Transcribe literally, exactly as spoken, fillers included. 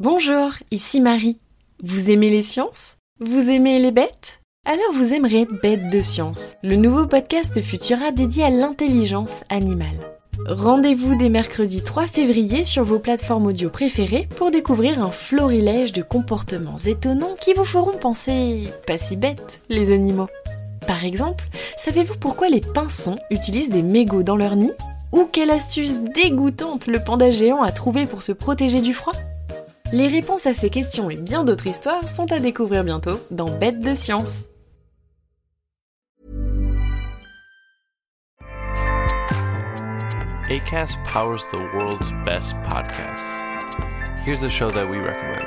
Bonjour, ici Marie. Vous aimez les sciences ? Vous aimez les bêtes ? Alors vous aimerez Bêtes de Science, le nouveau podcast Futura dédié à l'intelligence animale. Rendez-vous dès mercredi trois février sur vos plateformes audio préférées pour découvrir un florilège de comportements étonnants qui vous feront penser pas si bêtes, les animaux. Par exemple, savez-vous pourquoi les pinsons utilisent des mégots dans leur nid ? Ou quelle astuce dégoûtante le panda géant a trouvé pour se protéger du froid ? Les réponses à ces questions et bien d'autres histoires sont à découvrir bientôt dans Bêtes de Science. Acast powers the world's best podcasts. Here's a show that we recommend.